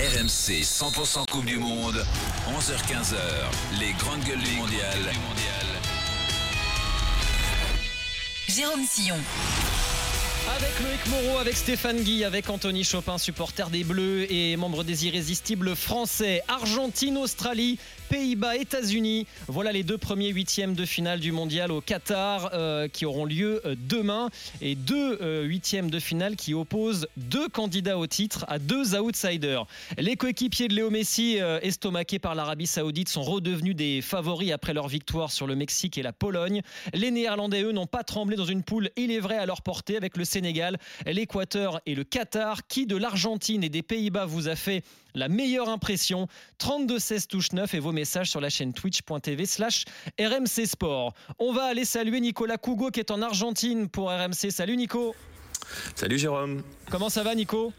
RMC 100% Coupe du Monde, 11h-15h, les grandes gueules du mondial. Jérôme Sillon. Avec Loïc Moreau, avec Stéphane Guy, avec Anthony Chopin, supporter des Bleus et membre des Irrésistibles Français, Argentine, Australie, Pays-Bas, États-Unis. Voilà les deux premiers huitièmes de finale du mondial au Qatar qui auront lieu demain. Et deux huitièmes de finale qui opposent deux candidats au titre à deux outsiders. Les coéquipiers de Léo Messi, estomaqués par l'Arabie Saoudite, sont redevenus des favoris après leur victoire sur le Mexique et la Pologne. Les Néerlandais, eux, n'ont pas tremblé dans une poule, il est vrai, à leur portée avec le Sénégal, l'Équateur et le Qatar. Qui de l'Argentine et des Pays-Bas vous a fait la meilleure impression? 32-16-9 et vos messages sur la chaîne twitch.tv/RMC Sport. On va aller saluer Nicolas Cougot qui est en Argentine pour RMC. Salut Nico. Salut Jérôme. Comment ça va Nico?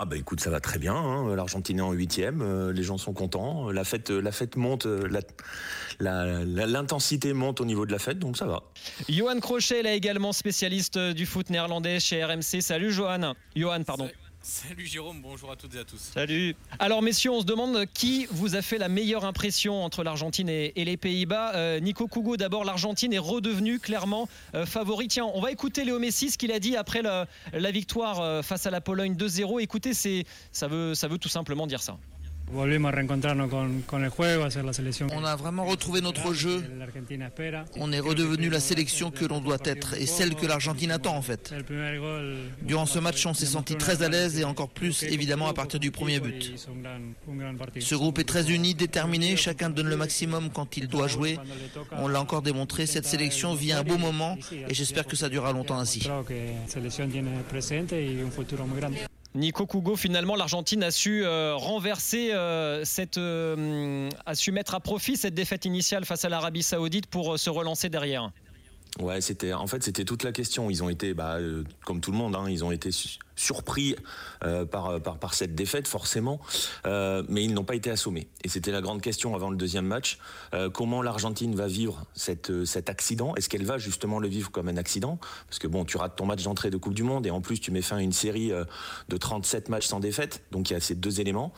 Ah bah écoute, ça va très bien, hein. L'Argentine est en 8e, les gens sont contents, la fête monte, l'intensité monte au niveau de la fête, donc ça va. Johan Crochet, là également spécialiste du foot néerlandais chez RMC. Salut Johan. Salut Jérôme, bonjour à toutes et à tous. Salut. Alors messieurs, on se demande qui vous a fait la meilleure impression entre l'Argentine et les Pays-Bas. Nico Cougot, d'abord, l'Argentine est redevenue clairement favori. Tiens, on va écouter Léo Messi, ce qu'il a dit après la victoire face à la Pologne 2-0. Écoutez, ça veut tout simplement dire ça. On a vraiment retrouvé notre jeu. On est redevenu la sélection que l'on doit être et celle que l'Argentine attend en fait. Durant ce match, on s'est senti très à l'aise et encore plus évidemment à partir du premier but. Ce groupe est très uni, déterminé, chacun donne le maximum quand il doit jouer. On l'a encore démontré, cette sélection vit un beau moment et j'espère que ça durera longtemps ainsi. Nico Cougot, finalement, l'Argentine a su renverser a su mettre à profit cette défaite initiale face à l'Arabie Saoudite pour se relancer derrière. Ouais, c'était toute la question. Ils ont été, comme tout le monde, hein, ils ont été surpris par cette défaite forcément, mais ils n'ont pas été assommés. Et c'était la grande question avant le deuxième match. Comment l'Argentine va vivre cet accident? Est-ce qu'elle va justement le vivre comme un accident? Parce que bon, tu rates ton match d'entrée de Coupe du Monde et en plus tu mets fin à une série de 37 matchs sans défaite. Donc il y a ces deux éléments.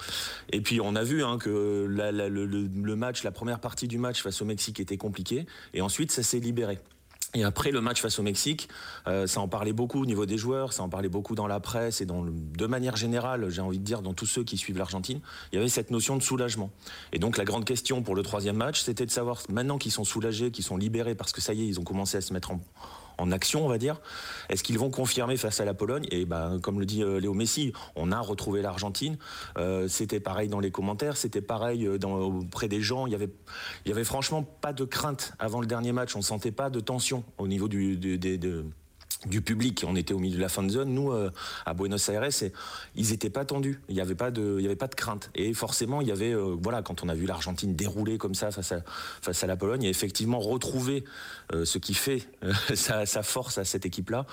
Et puis on a vu que la première partie du match face au Mexique était compliquée et ensuite ça s'est libéré. Et après le match face au Mexique, ça en parlait beaucoup au niveau des joueurs, ça en parlait beaucoup dans la presse et de manière générale, j'ai envie de dire, dans tous ceux qui suivent l'Argentine, il y avait cette notion de soulagement. Et donc la grande question pour le troisième match, c'était de savoir, maintenant qu'ils sont soulagés, qu'ils sont libérés, parce que ça y est, ils ont commencé à se mettre en action, on va dire, est-ce qu'ils vont confirmer face à la Pologne? Et comme le dit Léo Messi, on a retrouvé l'Argentine. C'était pareil dans les commentaires, c'était pareil auprès des gens. Il y avait franchement pas de crainte avant le dernier match. On sentait pas de tension au niveau du public. On était au milieu de la fan zone. Nous, à Buenos Aires, ils n'étaient pas tendus. Il y avait pas de crainte. Et forcément, il y avait, quand on a vu l'Argentine dérouler comme ça face à la Pologne, et effectivement retrouver ce qui fait sa force à cette équipe-là.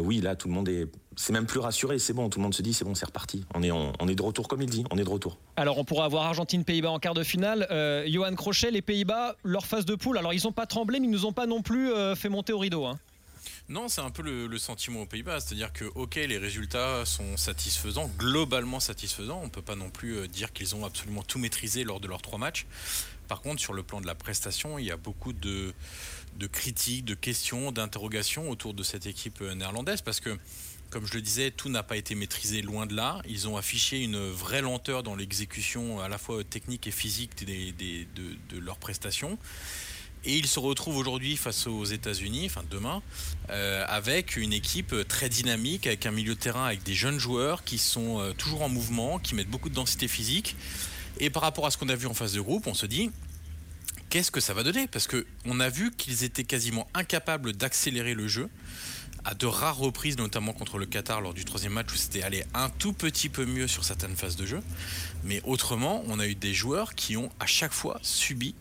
Oui, là, tout le monde est. C'est même plus rassuré, c'est bon, tout le monde se dit c'est bon, c'est reparti, on est de retour comme il dit, on est de retour. Alors on pourra avoir Argentine-Pays-Bas en quart de finale. Johan Crochet, les Pays-Bas, leur phase de poule, alors ils n'ont pas tremblé mais ils ne nous ont pas non plus fait monter au rideau. Hein. Non, c'est un peu le sentiment aux Pays-Bas, c'est-à-dire que ok, les résultats sont satisfaisants, globalement satisfaisants, on ne peut pas non plus dire qu'ils ont absolument tout maîtrisé lors de leurs trois matchs. Par contre, sur le plan de la prestation, il y a beaucoup de critiques, de questions, d'interrogations autour de cette équipe néerlandaise parce que comme je le disais, tout n'a pas été maîtrisé, loin de là. Ils ont affiché une vraie lenteur dans l'exécution à la fois technique et physique de leurs prestations. Et ils se retrouvent aujourd'hui face aux États-Unis, enfin demain, avec une équipe très dynamique, avec un milieu de terrain, avec des jeunes joueurs qui sont toujours en mouvement, qui mettent beaucoup de densité physique. Et par rapport à ce qu'on a vu en phase de groupe, on se dit... Qu'est-ce que ça va donner? Parce qu'on a vu qu'ils étaient quasiment incapables d'accélérer le jeu à de rares reprises, notamment contre le Qatar lors du troisième match où c'était allé un tout petit peu mieux sur certaines phases de jeu. Mais autrement, on a eu des joueurs qui ont à chaque fois subi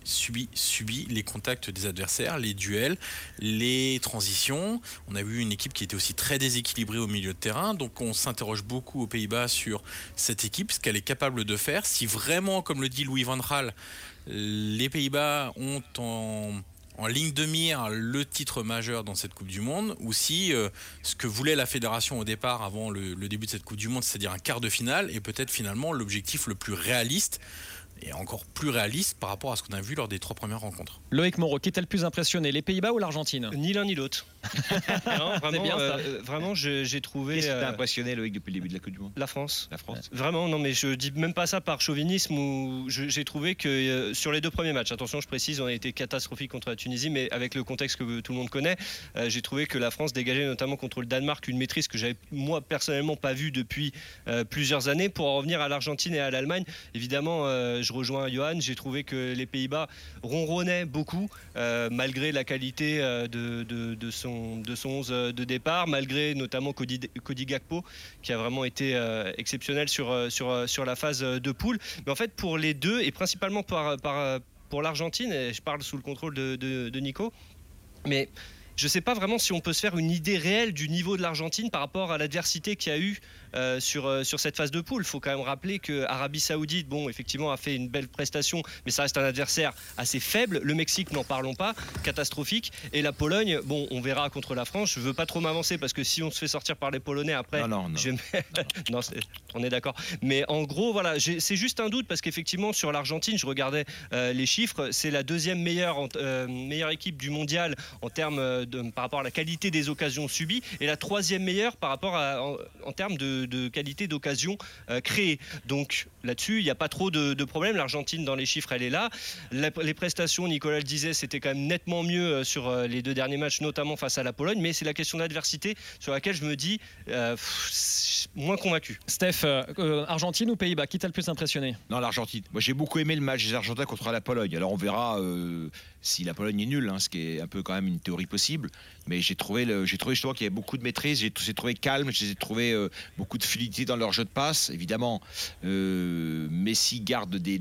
les contacts des adversaires, les duels, les transitions. On a vu une équipe qui était aussi très déséquilibrée au milieu de terrain. Donc on s'interroge beaucoup aux Pays-Bas sur cette équipe, ce qu'elle est capable de faire. Si vraiment, comme le dit Louis van Gaal, les Pays-Bas ont en en ligne de mire le titre majeur dans cette Coupe du Monde, ou si ce que voulait la fédération au départ avant le début de cette Coupe du Monde, c'est-à-dire un quart de finale, est peut-être finalement l'objectif le plus réaliste, et encore plus réaliste par rapport à ce qu'on a vu lors des trois premières rencontres. Loïc Moreau, qui t'a le plus impressionné, les Pays-Bas ou l'Argentine ? Ni l'un ni l'autre. Non, vraiment, bien, vraiment j'ai trouvé... Qu'est-ce qui t'a impressionné, Loïc, depuis le début de la Coupe du Monde ? La France. Vraiment, non mais je dis même pas ça par chauvinisme, où j'ai trouvé que sur les deux premiers matchs, attention je précise, on a été catastrophique contre la Tunisie, mais avec le contexte que tout le monde connaît, j'ai trouvé que la France dégageait notamment contre le Danemark une maîtrise que j'avais moi personnellement pas vue depuis plusieurs années. Pour en revenir à l'Argentine et à l'Allemagne, évidemment... je rejoins Johan, j'ai trouvé que les Pays-Bas ronronnaient beaucoup malgré la qualité de son 11 de départ, malgré notamment Cody Gakpo qui a vraiment été exceptionnel sur la phase de poule. Mais en fait pour les deux et principalement pour l'Argentine, et je parle sous le contrôle de Nico, mais je ne sais pas vraiment si on peut se faire une idée réelle du niveau de l'Argentine par rapport à l'adversité qu'il y a eu sur cette phase de poule. Il faut quand même rappeler que l'Arabie Saoudite, bon, effectivement, a fait une belle prestation, mais ça reste un adversaire assez faible. Le Mexique, n'en parlons pas, catastrophique. Et la Pologne, bon, on verra contre la France. Je ne veux pas trop m'avancer parce que si on se fait sortir par les Polonais après... Non. Non, on est d'accord. Mais en gros, voilà, c'est juste un doute parce qu'effectivement, sur l'Argentine, je regardais les chiffres, c'est la deuxième meilleure équipe du mondial en termes... par rapport à la qualité des occasions subies, et la troisième meilleure par rapport en termes de qualité d'occasions créées. Donc là-dessus, il n'y a pas trop de problème. L'Argentine, dans les chiffres, elle est là. Les prestations, Nicolas le disait, c'était quand même nettement mieux sur les deux derniers matchs, notamment face à la Pologne, mais c'est la question d'adversité sur laquelle je me dis moins convaincu. Steph, Argentine ou Pays-Bas, qui t'a le plus impressionné ? Non, l'Argentine. Moi, j'ai beaucoup aimé le match des Argentins contre la Pologne. Alors on verra si la Pologne est nulle, hein, ce qui est un peu quand même une théorie possible, mais j'ai trouvé justement qu'il y avait beaucoup de maîtrise, j'ai trouvé calme, j'ai trouvé beaucoup de fluidité dans leur jeu de passe. Évidemment, Messi garde des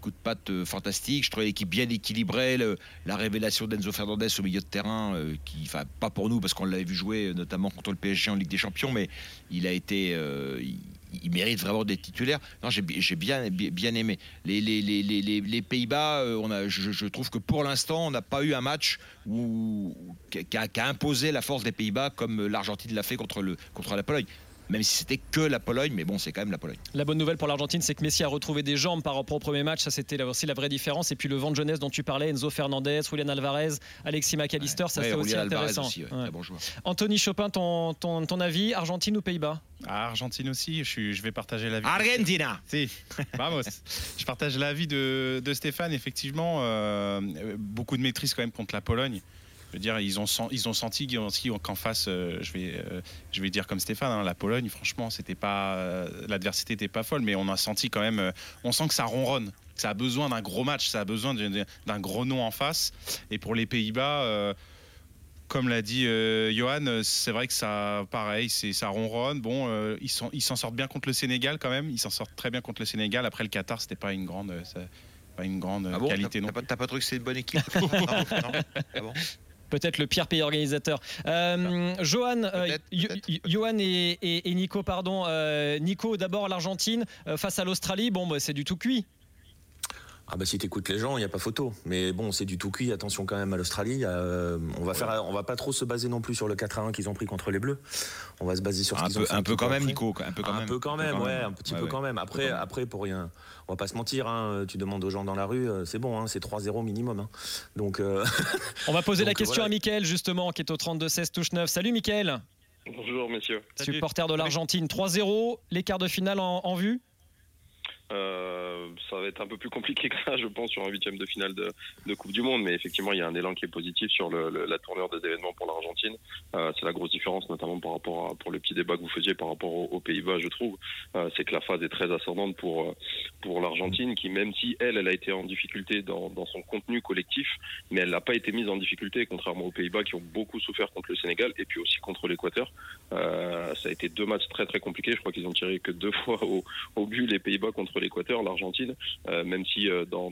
coups de patte fantastiques. Je trouvais l'équipe bien équilibrée. La révélation d'Enzo Fernandez au milieu de terrain, qui, enfin, pas pour nous parce qu'on l'avait vu jouer notamment contre le PSG en Ligue des Champions, mais il a été il mérite vraiment d'être titulaire. Non, j'ai bien aimé. Les Pays-Bas, je trouve que pour l'instant, on n'a pas eu un match qui a imposé la force des Pays-Bas comme l'Argentine l'a fait contre la Pologne. Même si c'était que la Pologne, mais bon, c'est quand même la Pologne. La bonne nouvelle pour l'Argentine, c'est que Messi a retrouvé des jambes par rapport au premier match. Ça, c'était aussi la vraie différence. Et puis le vent de jeunesse dont tu parlais, Enzo Fernandez, Julian Alvarez, Alexis McAllister, ouais, ça, c'était aussi intéressant. Aussi, ouais. Ouais. Bon joueur. Anthony Chopin, ton avis, Argentine ou Pays-Bas ? Argentine aussi, je vais partager l'avis. Argentina. Si, vamos. Je partage l'avis de Stéphane. Effectivement, beaucoup de maîtrise quand même contre la Pologne. Je veux dire, ils ont senti qu'en face, je vais dire comme Stéphane, hein, la Pologne, franchement, c'était pas, l'adversité n'était pas folle, mais on a senti quand même, on sent que ça ronronne, que ça a besoin d'un gros match, ça a besoin d'un gros nom en face. Et pour les Pays-Bas, comme l'a dit Johan, c'est vrai que ça, pareil, ça ronronne. Bon, ils s'en sortent bien contre le Sénégal quand même, ils s'en sortent très bien contre le Sénégal. Après le Qatar, c'était pas une grande, qualité. T'as pas trouvé que c'est une bonne équipe ? Non. Ah bon ? Peut-être le pire pays organisateur. Johan et Nico, pardon. Nico, d'abord l'Argentine face à l'Australie. Bon, bah, c'est du tout cuit. Ah bah si t'écoutes les gens, il n'y a pas photo. Mais bon, c'est du tout cuit. Attention quand même à l'Australie. On va pas trop se baser non plus sur le 4-1 qu'ils ont pris contre les Bleus. On va se baser sur un peu quand même, Nico. Après, pour rien. On va pas se mentir. Hein, tu demandes aux gens dans la rue, c'est bon. Hein, c'est 3-0 minimum. Hein. Donc. On va poser la question à Mickaël justement, qui est au 32-16 touche 9. Salut Mickaël. Bonjour messieurs. Supporter de l'Argentine. 3-0. Les quarts de finale en vue. Ça va être un peu plus compliqué que ça, je pense, sur un 8e de finale de Coupe du Monde, mais effectivement il y a un élan qui est positif sur la tournure des événements pour l'Argentine. C'est la grosse différence, notamment par rapport pour le petit débat que vous faisiez par rapport aux Pays-Bas, je trouve, c'est que la phase est très ascendante pour l'Argentine, qui, même si elle a été en difficulté dans son contenu collectif, mais elle n'a pas été mise en difficulté, contrairement aux Pays-Bas qui ont beaucoup souffert contre le Sénégal et puis aussi contre l'Équateur. Ça a été deux matchs très très compliqués, je crois qu'ils ont tiré que deux fois au but les Pays-Bas contre l'Équateur, l'Argentine, même si dans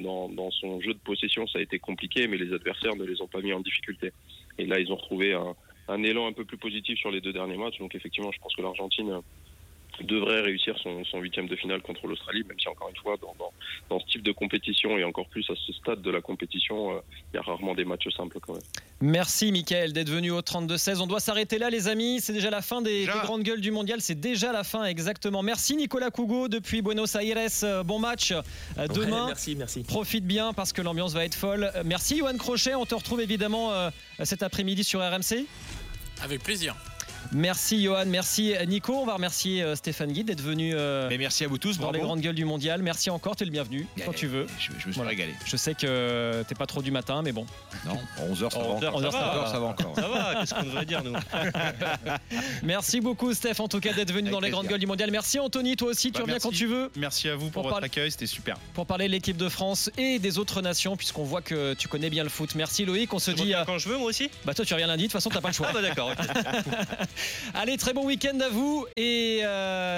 son jeu de possession ça a été compliqué, mais les adversaires ne les ont pas mis en difficulté. Et là ils ont retrouvé un élan un peu plus positif sur les deux derniers matchs, donc effectivement je pense que l'Argentine devrait réussir son huitième de finale contre l'Australie, même si encore une fois dans ce type de compétition et encore plus à ce stade de la compétition, il y a rarement des matchs simples quand même. Merci Mickaël d'être venu au 32-16. On doit s'arrêter là les amis, c'est déjà la fin des grandes gueules du mondial, c'est déjà la fin exactement. Merci Nicolas Cougot depuis Buenos Aires, bon match demain. Ouais, merci. Profite bien parce que l'ambiance va être folle. Merci Johan Crochet, on te retrouve évidemment cet après-midi sur RMC. Avec plaisir. Merci Johan, merci Nico. On va remercier Stéphane Guy d'être venu. Mais merci à vous tous. Bravo. Les grandes gueules du mondial. Merci encore, t'es le bienvenu quand tu veux. Je me suis régalé. Je sais que t'es pas trop du matin, mais bon. Non, 11h ça va encore. 11h ça va encore. Ça va, qu'est-ce qu'on devrait dire nous. Merci beaucoup Steph en tout cas d'être venu dans les grandes gueules du mondial. Merci Anthony, toi aussi, tu reviens quand tu veux. Merci à vous pour votre accueil, c'était super. Pour parler de l'équipe de France et des autres nations, puisqu'on voit que tu connais bien le foot. Merci Loïc, on se dit. Quand je veux moi aussi. Bah toi tu reviens lundi, de toute façon t'as pas le choix. Ah bah d'accord. Allez, très bon week-end à vous et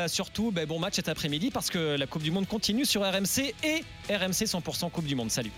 surtout bon match cet après-midi parce que la Coupe du Monde continue sur RMC et RMC 100% Coupe du Monde. Salut.